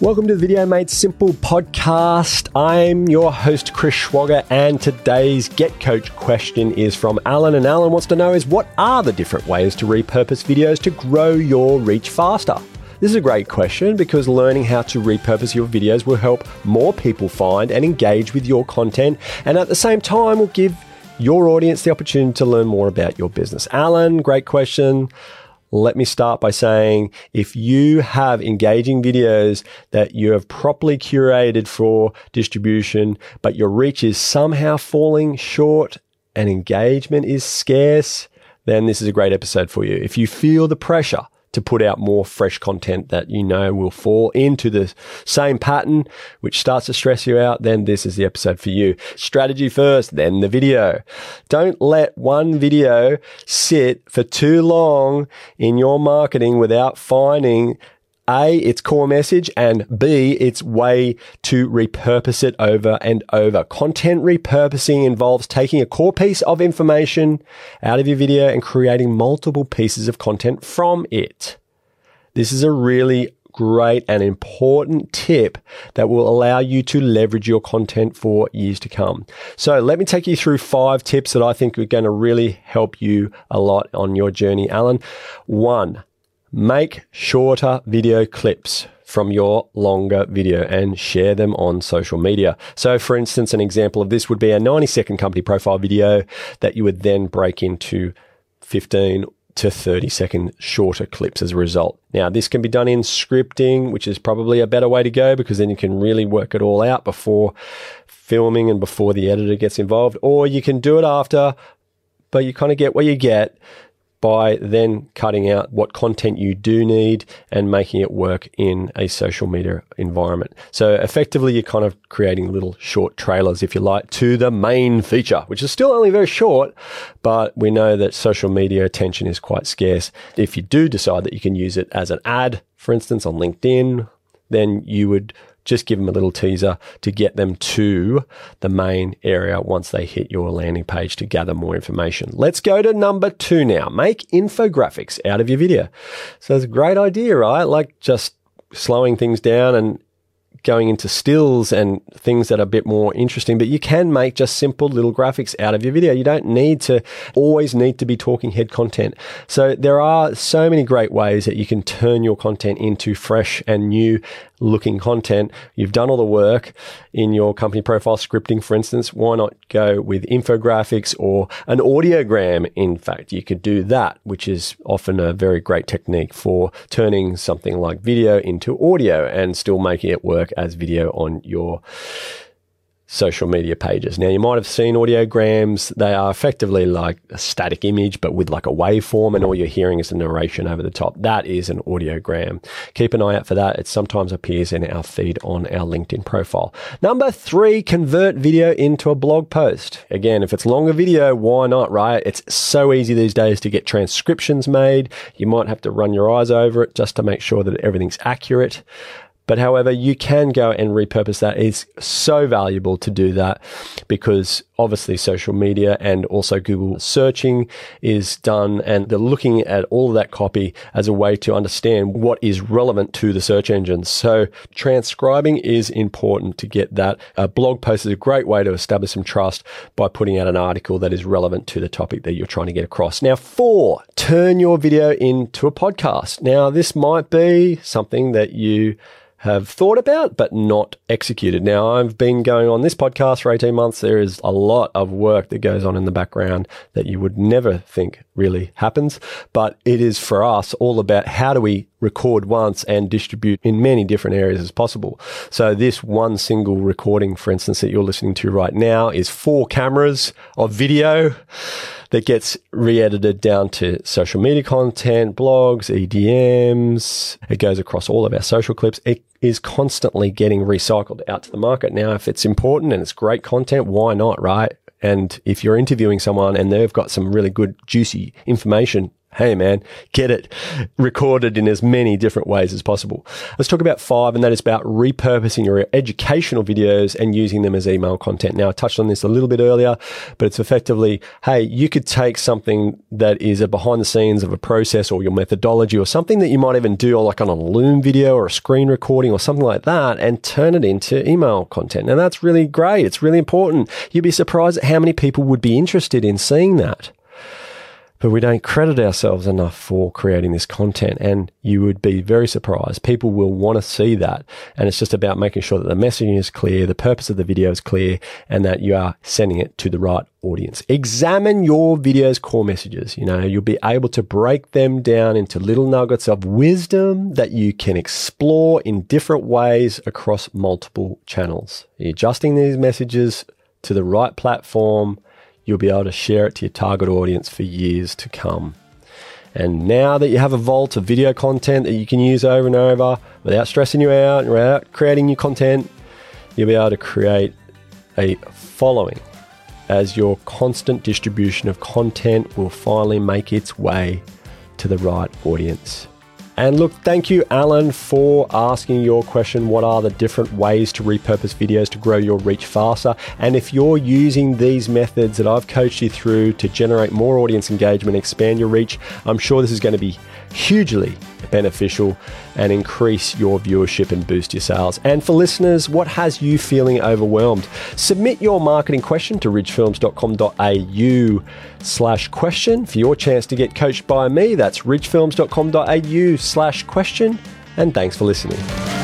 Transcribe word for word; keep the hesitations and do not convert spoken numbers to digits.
Welcome to the Video Made Simple Podcast. I'm your host, Chris Schwager, and today's Get Coach question is from Alan. And Alan wants to know is what are the different ways to repurpose videos to grow your reach faster? This is a great question because learning how to repurpose your videos will help more people find and engage with your content, and at the same time will give your audience the opportunity to learn more about your business. Alan, great question. Let me start by saying if you have engaging videos that you have properly curated for distribution, but your reach is somehow falling short and engagement is scarce, then this is a great episode for you. If you feel the pressure to put out more fresh content that you know will fall into the same pattern, which starts to stress you out, then this is the episode for you. Strategy first, then the video. Don't let one video sit for too long in your marketing without finding A, its core message, and B, its way to repurpose it over and over. Content repurposing involves taking a core piece of information out of your video and creating multiple pieces of content from it. This is a really great and important tip that will allow you to leverage your content for years to come. So let me take you through five tips that I think are going to really help you a lot on your journey, Alan. One, make shorter video clips from your longer video and share them on social media. So for instance, an example of this would be a ninety second company profile video that you would then break into fifteen to thirty second shorter clips as a result. Now, this can be done in scripting, which is probably a better way to go because then you can really work it all out before filming and before the editor gets involved. Or you can do it after, but you kind of get what you get by then cutting out what content you do need and making it work in a social media environment. So effectively, you're kind of creating little short trailers, if you like, to the main feature, which is still only very short, but we know that social media attention is quite scarce. If you do decide that you can use it as an ad, for instance, on LinkedIn, then you would just give them a little teaser to get them to the main area once they hit your landing page to gather more information. Let's go to number two now. Make infographics out of your video. So it's a great idea, right? Like just slowing things down and going into stills and things that are a bit more interesting, but you can make just simple little graphics out of your video. You don't need to always need to be talking head content. So there are so many great ways that you can turn your content into fresh and new looking content. You've done all the work in your company profile scripting, for instance. Why not go with infographics or an audiogram? In fact, you could do that, which is often a very great technique for turning something like video into audio and still making it work as video on your social media pages. Now, you might have seen audiograms. They are effectively like a static image, but with like a waveform, and all you're hearing is a narration over the top. That is an audiogram. Keep an eye out for that. It sometimes appears in our feed on our LinkedIn profile. Number three, convert video into a blog post. Again, if it's longer video, why not, right? It's so easy these days to get transcriptions made. You might have to run your eyes over it just to make sure that everything's accurate. But however, you can go and repurpose that. It's so valuable to do that because obviously social media and also Google searching is done, and they're looking at all of that copy as a way to understand what is relevant to the search engines. So transcribing is important to get that. A blog post is a great way to establish some trust by putting out an article that is relevant to the topic that you're trying to get across. Now, four, turn your video into a podcast. Now, this might be something that you have thought about but not executed. Now, I've been going on this podcast for eighteen months. There is a lot of work that goes on in the background that you would never think really happens, but it is for us all about how do we record once and distribute in many different areas as possible. So this one single recording, for instance, that you're listening to right now is four cameras of video that gets re-edited down to social media content, blogs, E D Ms. It goes across all of our social clips. It is constantly getting recycled out to the market. Now, if it's important and it's great content, why not, right? And if you're interviewing someone and they've got some really good, juicy information Hey, man, get it recorded in as many different ways as possible. Let's talk about five, and that is about repurposing your educational videos and using them as email content. Now, I touched on this a little bit earlier, but it's effectively, hey, you could take something that is a behind the scenes of a process or your methodology or something that you might even do like on a Loom video or a screen recording or something like that and turn it into email content. And that's really great. It's really important. You'd be surprised at how many people would be interested in seeing that. But we don't credit ourselves enough for creating this content, and you would be very surprised. People will want to see that, and it's just about making sure that the messaging is clear, the purpose of the video is clear, and that you are sending it to the right audience. Examine your video's core messages. You know, you'll be able to break them down into little nuggets of wisdom that you can explore in different ways across multiple channels. Adjusting these messages to the right platform, you'll be able to share it to your target audience for years to come. And now that you have a vault of video content that you can use over and over without stressing you out, without creating new content, you'll be able to create a following as your constant distribution of content will finally make its way to the right audience. And look, thank you, Alan, for asking your question. What are the different ways to repurpose videos to grow your reach faster? And if you're using these methods that I've coached you through to generate more audience engagement, expand your reach, I'm sure this is going to be hugely beneficial and increase your viewership and boost your sales. And for listeners, what has you feeling overwhelmed? Submit your marketing question to ridgefilms.com.au slash question for your chance to get coached by me. That's ridgefilms.com.au slash question. And thanks for listening.